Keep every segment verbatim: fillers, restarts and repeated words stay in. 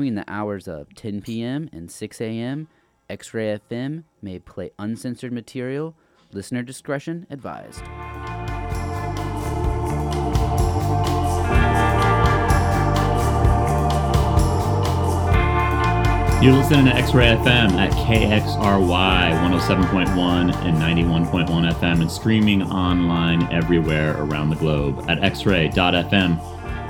Between the hours of ten p.m. and six a.m., X-Ray F M may play uncensored material. Listener discretion advised. You're listening to X-Ray F M at K X R Y one oh seven point one and ninety-one point one F M and streaming online everywhere around the globe at x ray dot f m.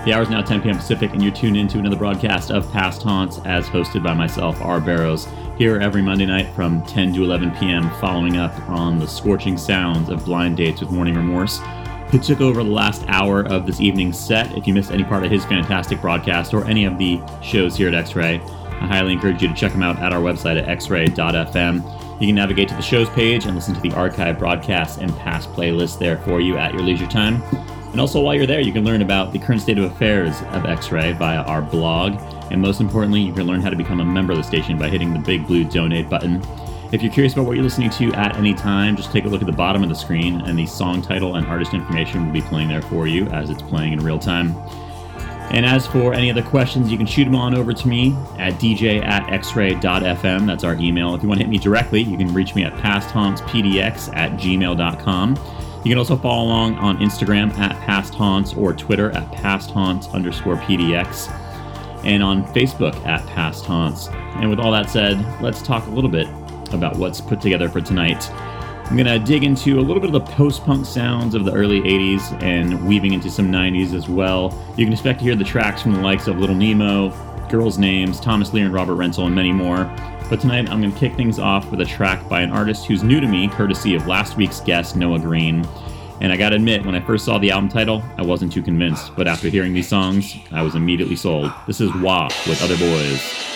The hour is now ten p.m. Pacific, and you're tuned in to another broadcast of Past Haunts as hosted by myself, R. Barrows, here every Monday night from ten to eleven p.m. following up on the scorching sounds of Blind Dates with Morning Remorse, who took over the last hour of this evening's set. If you missed any part of his fantastic broadcast or any of the shows here at X-Ray, I highly encourage you to check them out at our website at x ray dot f m. You can navigate to the show's page and listen to the archive broadcasts and past playlists there for you at your leisure time. And also while you're there, you can learn about the current state of affairs of X-Ray via our blog. And most importantly, you can learn how to become a member of the station by hitting the big blue donate button. If you're curious about what you're listening to at any time, just take a look at the bottom of the screen and the song title and artist information will be playing there for you as it's playing in real time. And as for any other questions, you can shoot them on over to me at d j at x ray dot f m. That's our email. If you want to hit me directly, you can reach me at past haunts p d x at gmail dot com. You can also follow along on Instagram at pasthaunts or Twitter at pasthaunts underscore pdx and on Facebook at pasthaunts. And with all that said, let's talk a little bit about what's put together for tonight. I'm going to dig into a little bit of the post-punk sounds of the early eighties and weaving into some nineties as well. You can expect to hear the tracks from the likes of Little Nemo, Girls Names, Thomas Leer and Robert Rental, and many more. But tonight I'm going to kick things off with a track by an artist who's new to me, courtesy of last week's guest, Noah Green. And I gotta admit, when I first saw the album title, I wasn't too convinced, but after hearing these songs, I was immediately sold. This is Wah with Other Boys.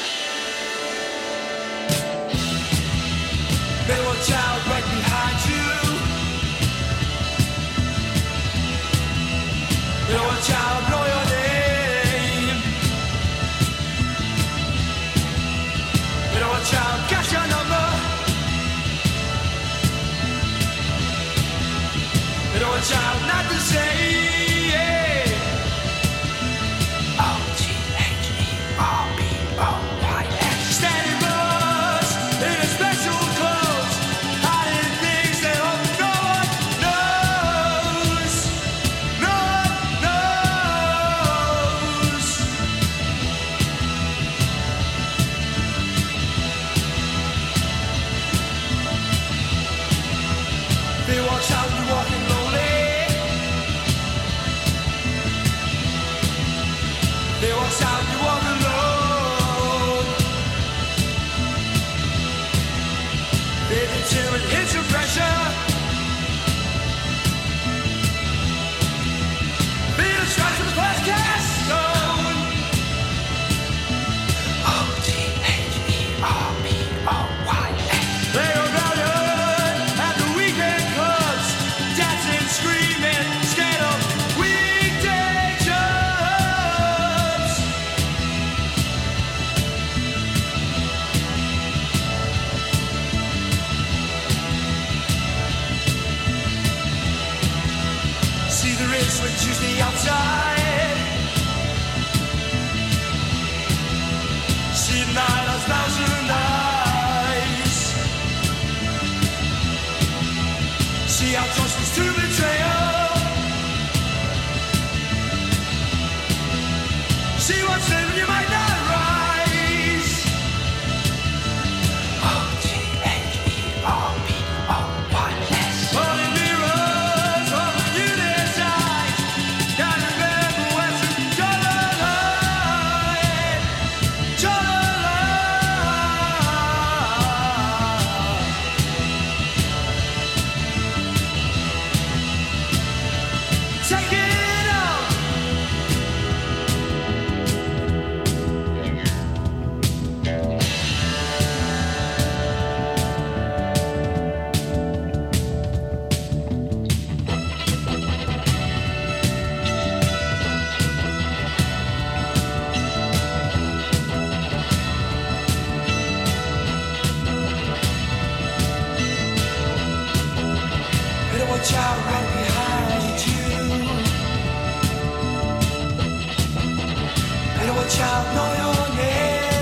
Child, not the same, yeah. O T H E R B O Y S. Standing bus in a special clothes, hiding things that hope no one knows. No one knows. They watch out, we walking lonely. They walk out, you walk alone. They determine it's your pressure. Be the stress of the podcast zone. O T H E R B O Y S. They go down at the weekend clubs, dancing, screaming, scared of it's usually outside. She not a thousand eyes. She outsources to betrayal. She wants to live, you might not rise. O T H E R B O Y S. Only mirrors of the unity. Child, know your name.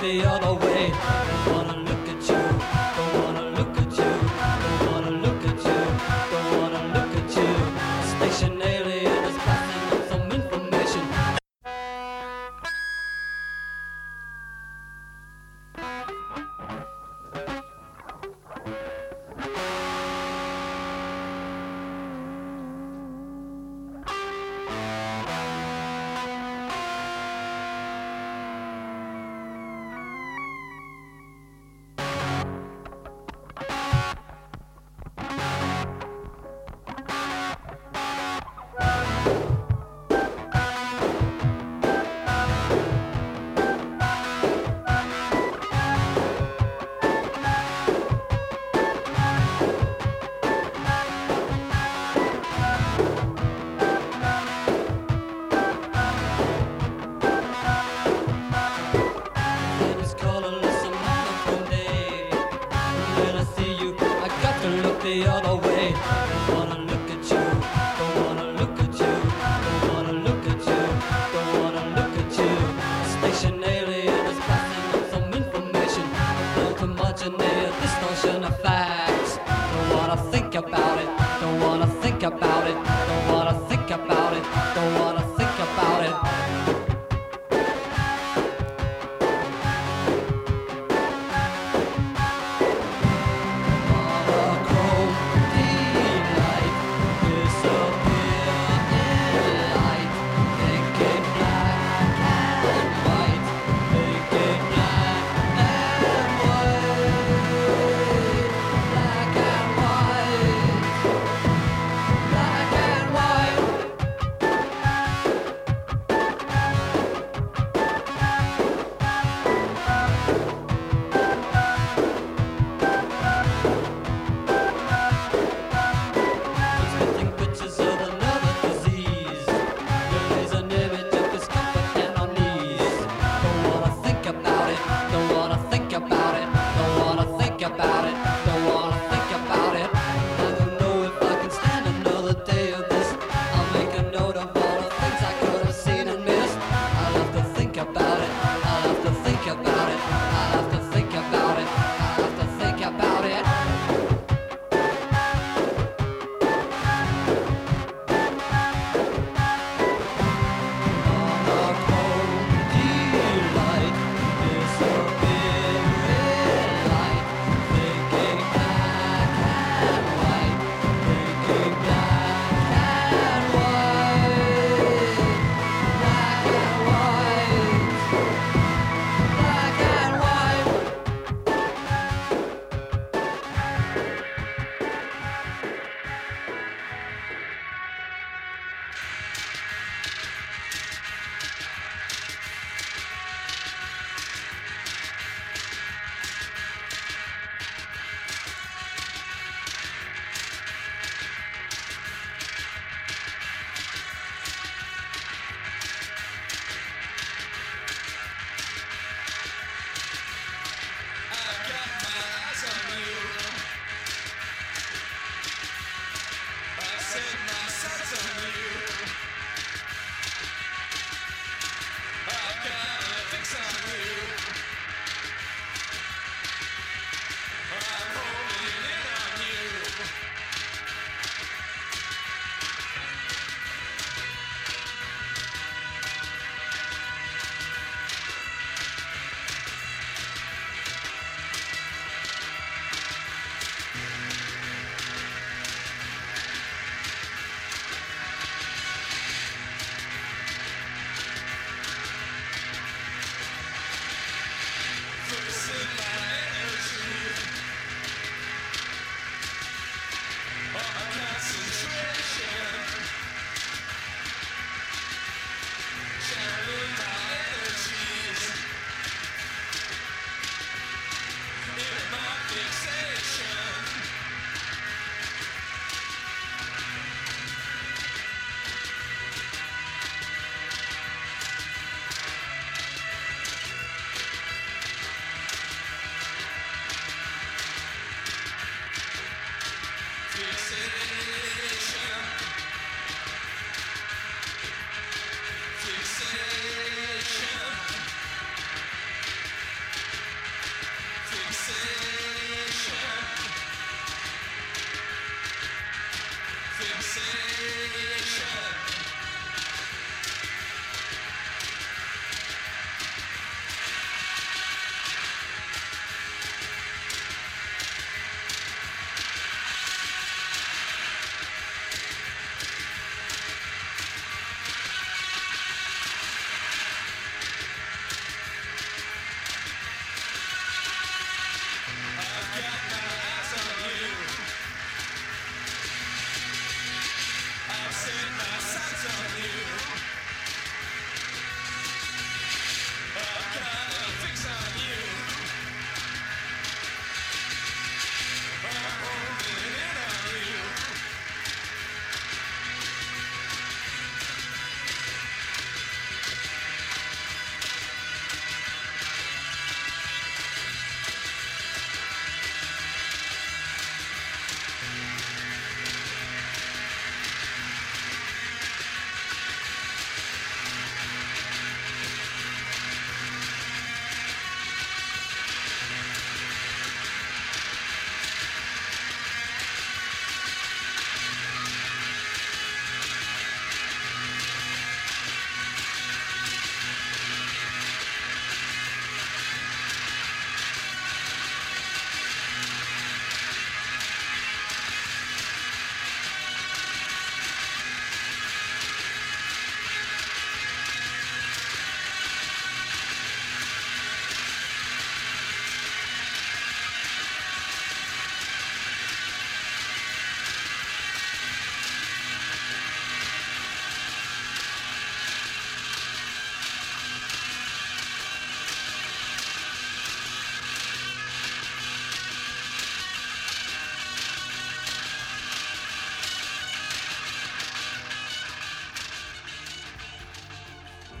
look the other way. Don't wanna look at you, don't wanna look at you, don't wanna look at you, don't wanna look at you. A station alien is passing on some information. They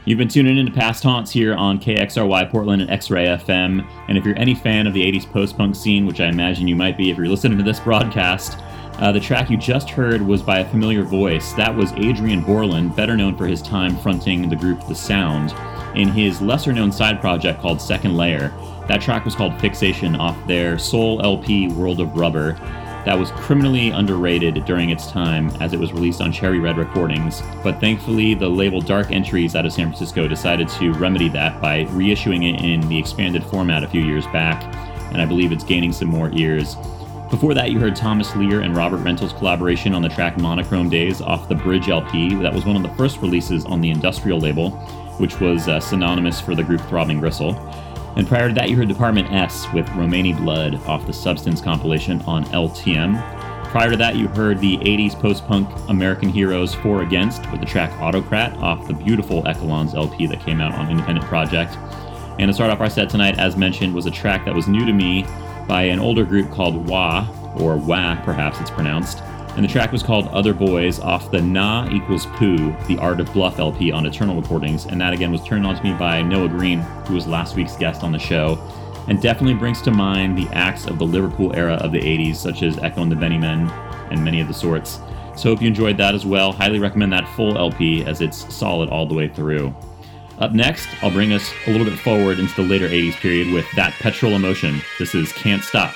You've been tuning into Past Haunts here on K X R Y Portland and X-Ray F M, and if you're any fan of the eighties post-punk scene, which I imagine you might be if you're listening to this broadcast, uh, the track you just heard was by a familiar voice. That was Adrian Borland, better known for his time fronting the group The Sound, in his lesser-known side project called Second Layer. That track was called Fixation off their Soul L P World of Rubber. That was criminally underrated during its time as it was released on Cherry Red Recordings, but thankfully the label Dark Entries out of San Francisco decided to remedy that by reissuing it in the expanded format a few years back, and I believe it's gaining some more ears. Before that, you heard Thomas Leer and Robert Rental's collaboration on the track Monochrome Days off the Bridge L P. That was one of the first releases on the Industrial label, which was uh, synonymous for the group Throbbing Gristle. And prior to that, you heard Department S with Romani Blood off the Substance compilation on L T M. Prior to that, you heard the eighties post-punk American Heroes For Against with the track Autocrat off the beautiful Echelons L P that came out on Independent Project. And to start off our set tonight, as mentioned, was a track that was new to me by an older group called Wah, or Wah, perhaps it's pronounced. And the track was called Other Boys off the Nah Equals Poo, the Art of Bluff L P on Eternal Recordings, and that again was turned on to me by Noah Green, who was last week's guest on the show, and definitely brings to mind the acts of the Liverpool era of the eighties, such as Echo and the Bennymen and many of the sorts. So hope you enjoyed that as well. Highly recommend that full L P as it's solid all the way through. Up next, I'll bring us a little bit forward into the later eighties period with That Petrol Emotion. This is Can't Stop. Nah.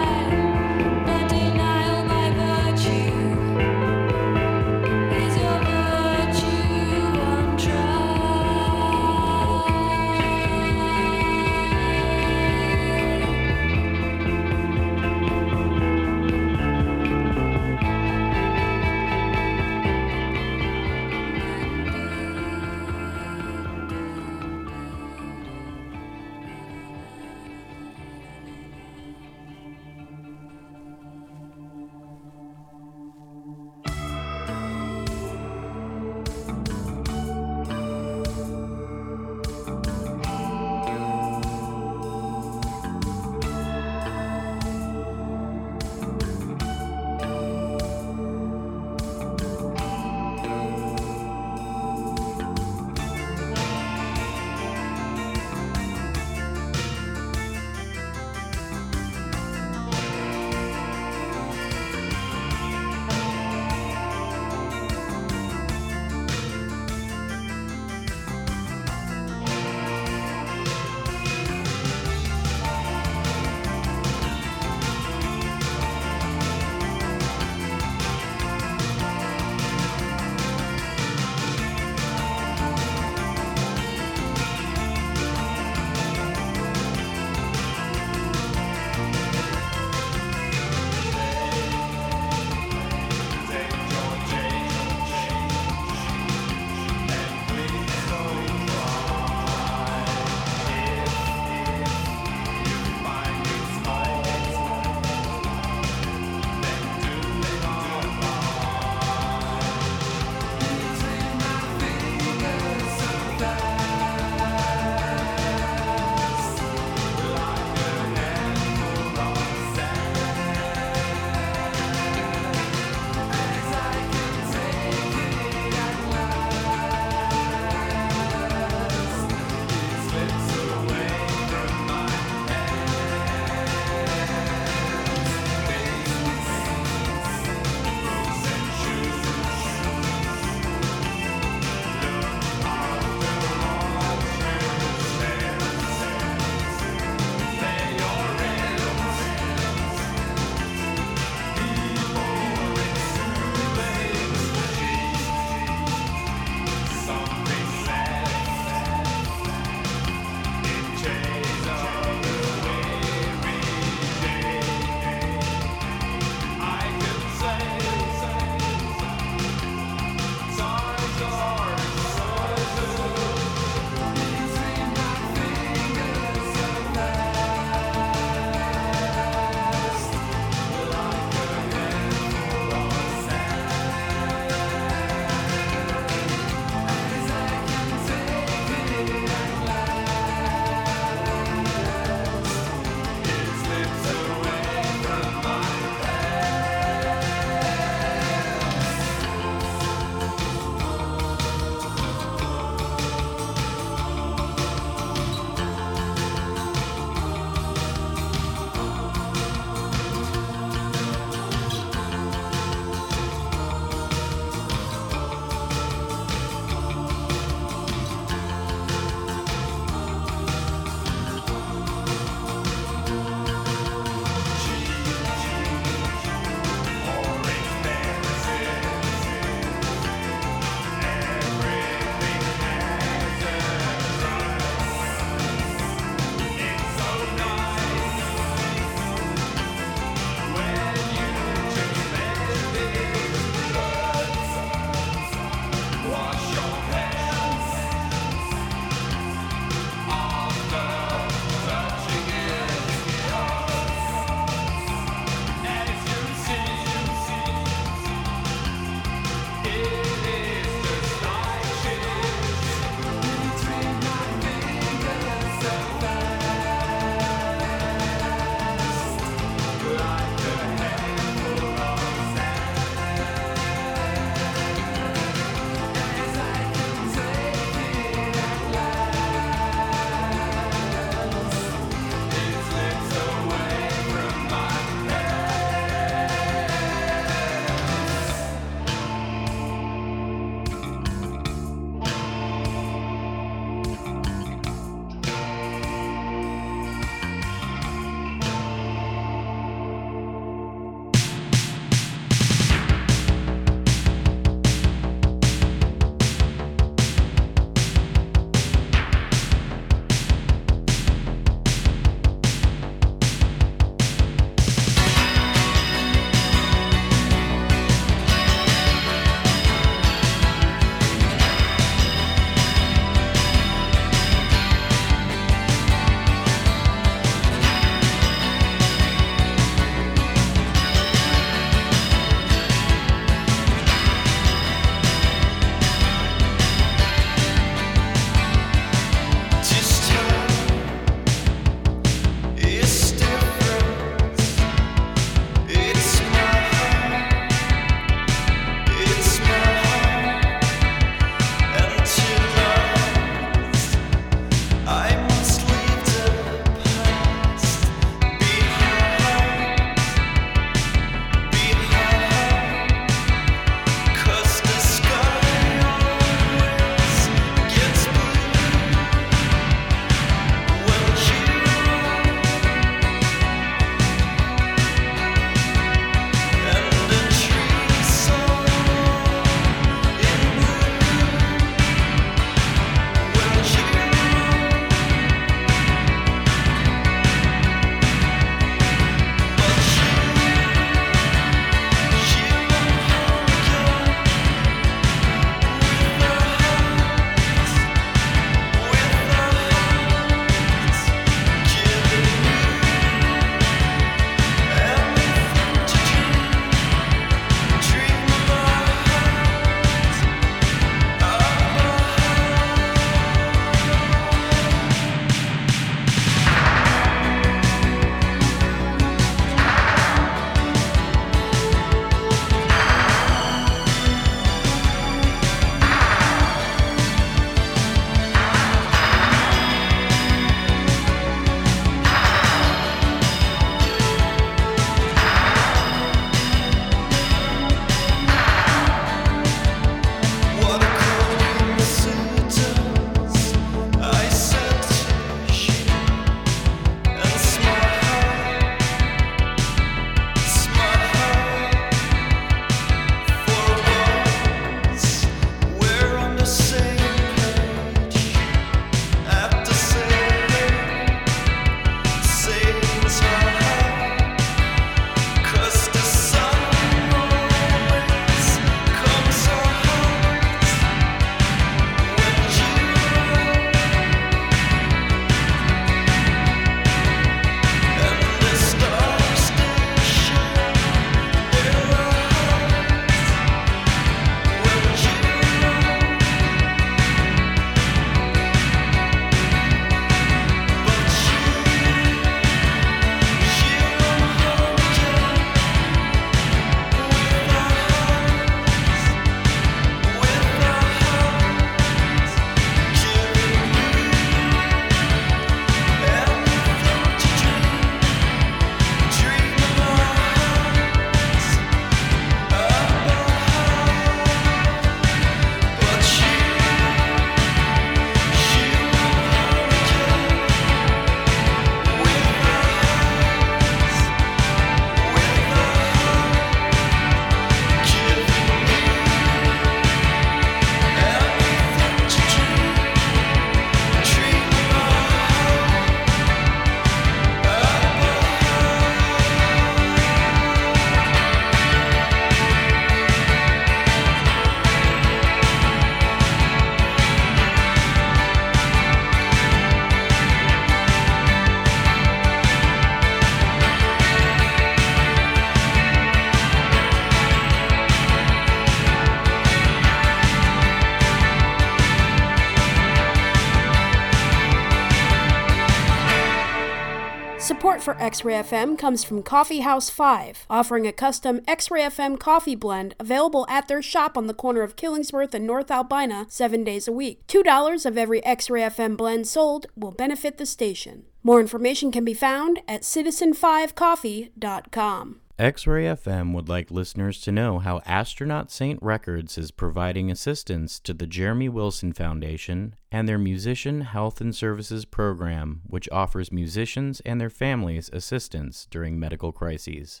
Support for X-Ray F M comes from Coffee House five, offering a custom X-Ray F M coffee blend available at their shop on the corner of Killingsworth and North Albina seven days a week. two dollars of every X-Ray F M blend sold will benefit the station. More information can be found at citizen five coffee dot com. X-Ray F M would like listeners to know how Astronaut Saint Records is providing assistance to the Jeremy Wilson Foundation and their Musician Health and Services Program, which offers musicians and their families assistance during medical crises.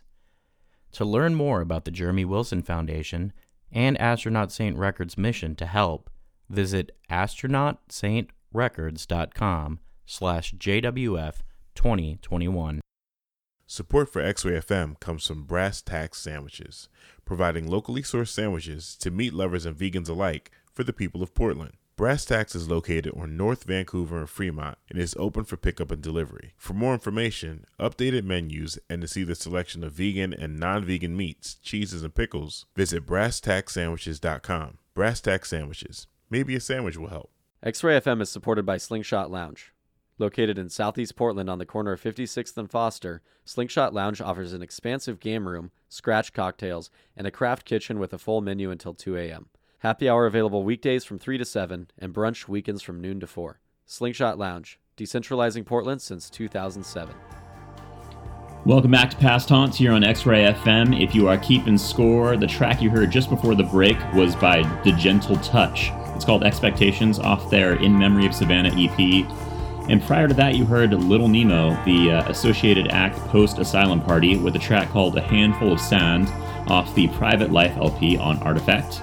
To learn more about the Jeremy Wilson Foundation and Astronaut Saint Records' mission to help, visit astronaut saint records dot com slash J W F twenty twenty-one. Support for X-Ray F M comes from Brass Tax Sandwiches, providing locally sourced sandwiches to meat lovers and vegans alike for the people of Portland. Brass Tax is located on North Vancouver and Fremont and is open for pickup and delivery. For more information, updated menus, and to see the selection of vegan and non-vegan meats, cheeses, and pickles, visit brass tax sandwiches dot com. Brass Tax Sandwiches. Maybe a sandwich will help. X-Ray F M is supported by Slingshot Lounge. Located in southeast Portland on the corner of fifty-sixth and Foster, Slingshot Lounge offers an expansive game room, scratch cocktails, and a craft kitchen with a full menu until two a.m. Happy hour available weekdays from three to seven and brunch weekends from noon to four. Slingshot Lounge, decentralizing Portland since two thousand seven. Welcome back to Past Haunts here on X-Ray F M. If you are keeping score, the track you heard just before the break was by The Gentle Touch. It's called Expectations off their In Memory of Savannah E P. And prior to that, you heard Little Nemo, the uh, Associated Act post-Asylum Party, with a track called A Handful of Sand off the Private Life L P on Artifact.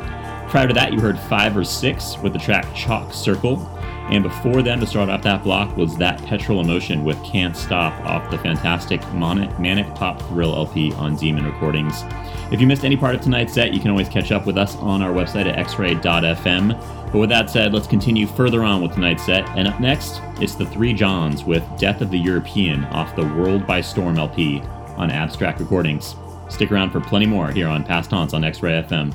Prior to that, you heard Five or Six with the track Chalk Circle. And before them, to start off that block, was That Petrol Emotion with Can't Stop off the fantastic Manic, Manic Pop Thrill L P on Demon Recordings. If you missed any part of tonight's set, you can always catch up with us on our website at x ray dot f m. But with that said, let's continue further on with tonight's set, and up next, it's The Three Johns with Death of the European off the World by Storm L P on Abstract Recordings. Stick around for plenty more here on Past Haunts on X-Ray F M.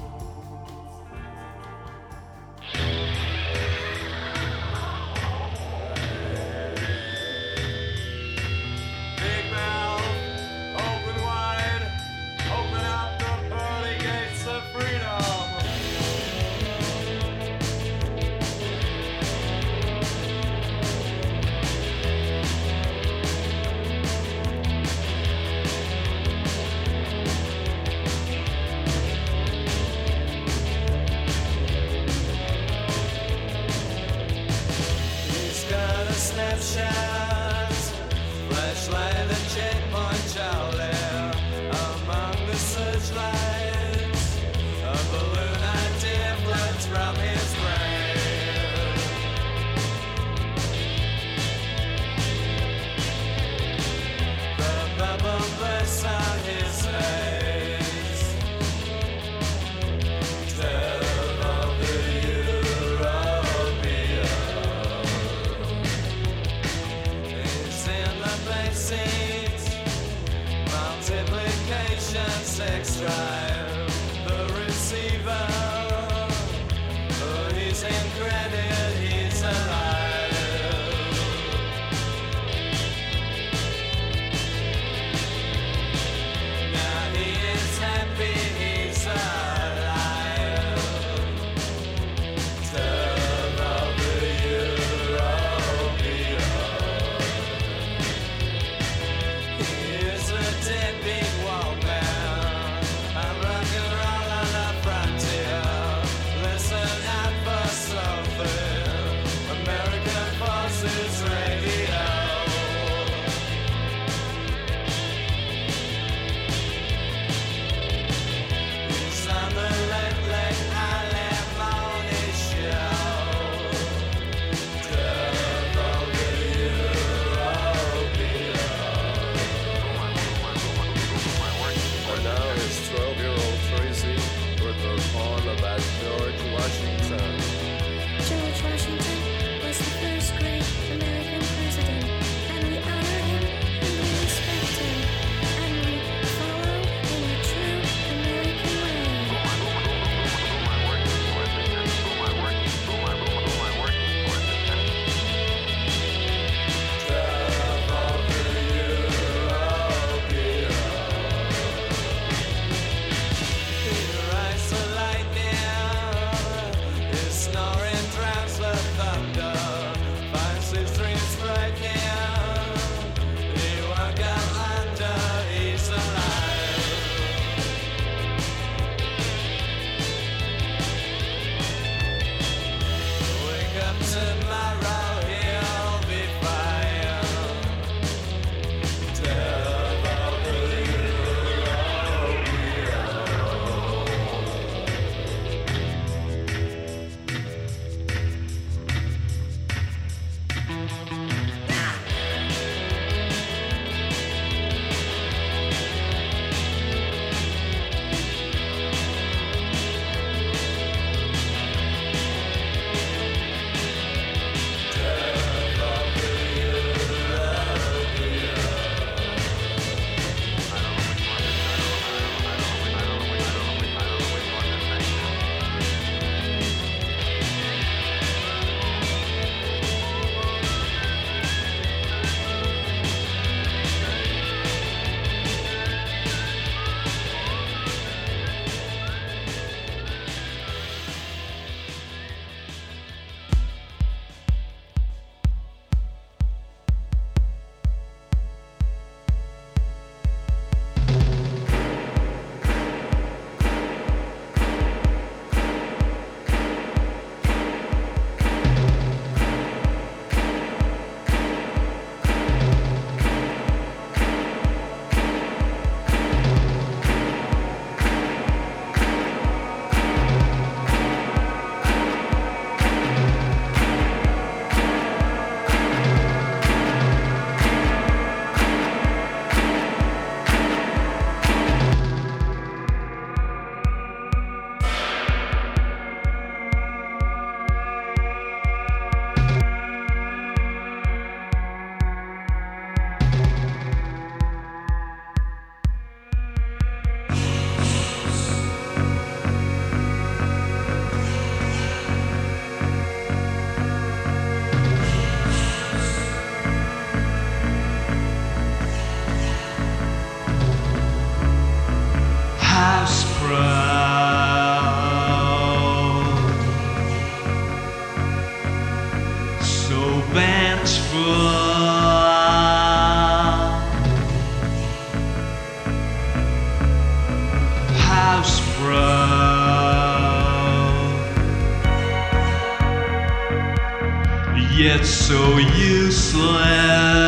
bench floor, house broke, yet so useless.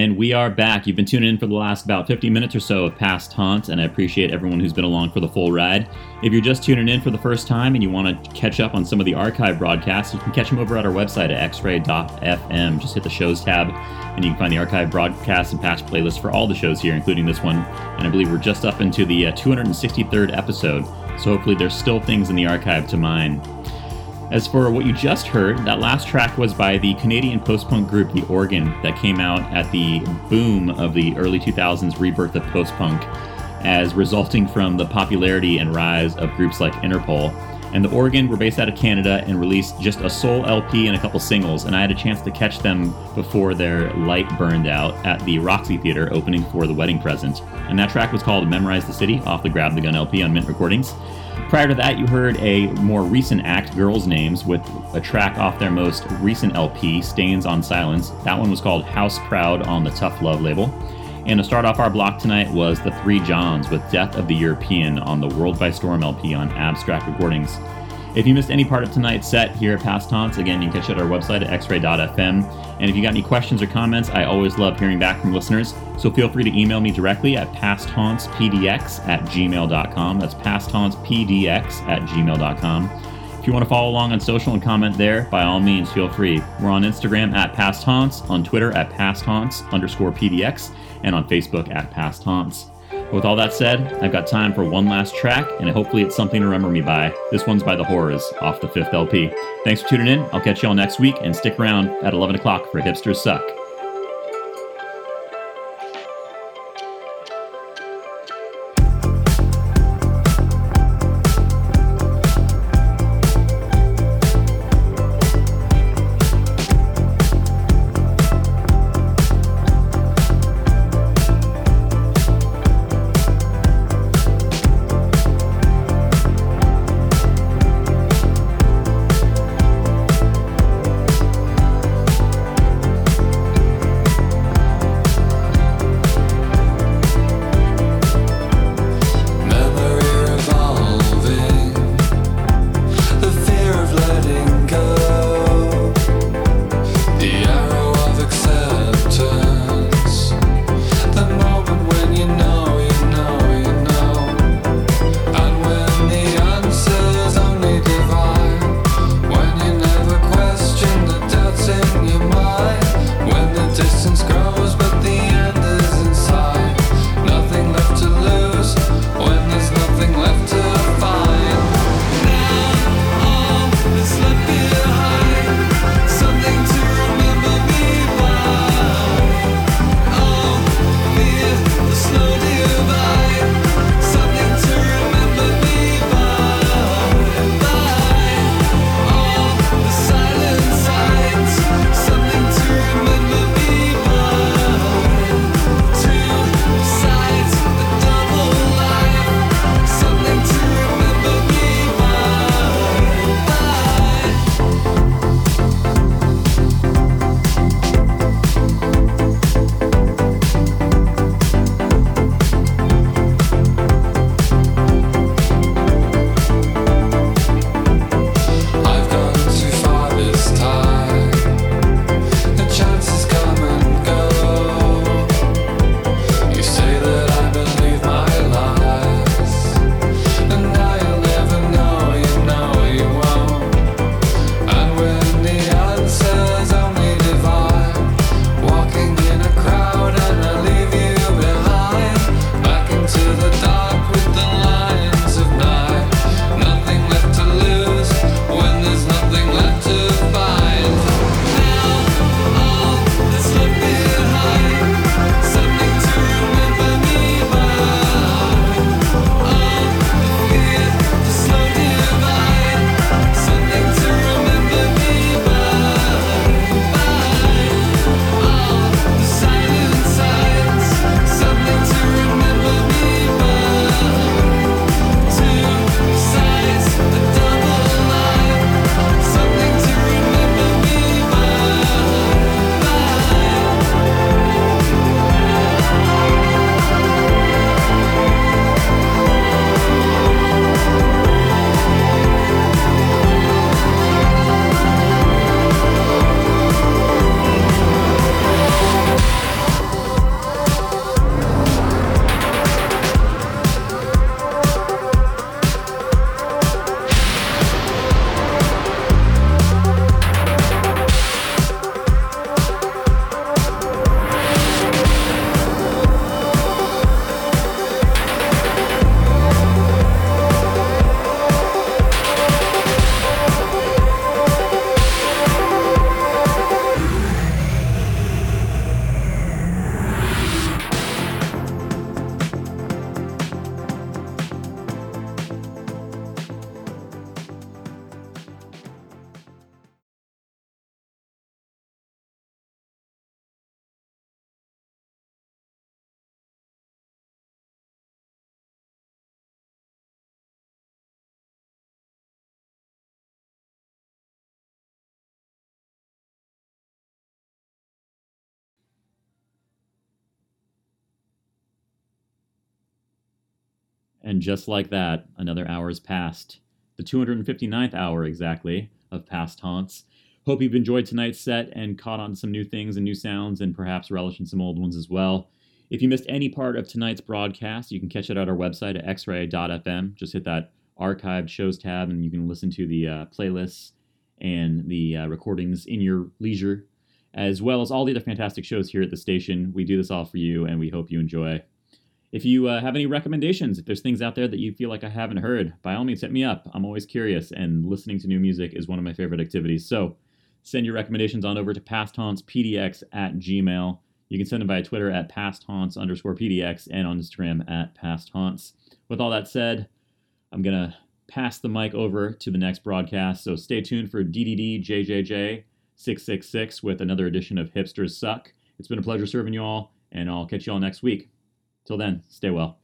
And we are back. You've been tuning in for the last about fifty minutes or so of Past Haunts, and I appreciate everyone who's been along for the full ride. If you're just tuning in for the first time and you want to catch up on some of the archive broadcasts, you can catch them over at our website at x ray dot f m. Just hit the shows tab, and you can find the archive broadcasts and past playlists for all the shows here, including this one. And I believe we're just up into the uh, two hundred sixty-third episode, so hopefully there's still things in the archive to mine. As for what you just heard, that last track was by the Canadian post-punk group The Organ that came out at the boom of the early two thousands rebirth of post-punk as resulting from the popularity and rise of groups like Interpol. And The Organ were based out of Canada and released just a sole L P and a couple singles, and I had a chance to catch them before their light burned out at the Roxy Theater opening for The Wedding Present. And that track was called Memorize the City, off the Grab the Gun L P on Mint Recordings. Prior to that, you heard a more recent act, Girls Names, with a track off their most recent L P, Stains on Silence. That one was called House Proud on the Tough Love label. And to start off our block tonight was The Three Johns with Death of the European on the World by Storm L P on Abstract Recordings. If you missed any part of tonight's set here at Past Haunts, again, you can catch it at our website at x ray dot f m. And if you got any questions or comments, I always love hearing back from listeners, so feel free to email me directly at past haunts p d x at gmail dot com. That's past haunts p d x at gmail dot com. If you want to follow along on social and comment there, by all means, feel free. We're on Instagram at Past Haunts, on Twitter at Past Haunts underscore PDX, and on Facebook at Past Haunts. With all that said, I've got time for one last track, and hopefully it's something to remember me by. This one's by The Horrors, off the fifth L P. Thanks for tuning in. I'll catch you all next week, and stick around at eleven o'clock for Hipsters Suck. And just like that, another hour's passed. The two hundred fifty-ninth hour, exactly, of Past Haunts. Hope you've enjoyed tonight's set and caught on to some new things and new sounds, and perhaps relishing some old ones as well. If you missed any part of tonight's broadcast, you can catch it at our website at x ray dot f m. Just hit that archived shows tab and you can listen to the uh, playlists and the uh, recordings in your leisure, as well as all the other fantastic shows here at the station. We do this all for you, and we hope you enjoy. If you uh, have any recommendations, if there's things out there that you feel like I haven't heard, by all means, hit me up. I'm always curious, and listening to new music is one of my favorite activities. So send your recommendations on over to past haunts p d x at gmail. You can send them via Twitter at past haunts underscore p d x and on Instagram at past haunts. With all that said, I'm going to pass the mic over to the next broadcast. So stay tuned for D D D J J J six six six with another edition of Hipsters Suck. It's been a pleasure serving you all, and I'll catch you all next week. Till then, stay well.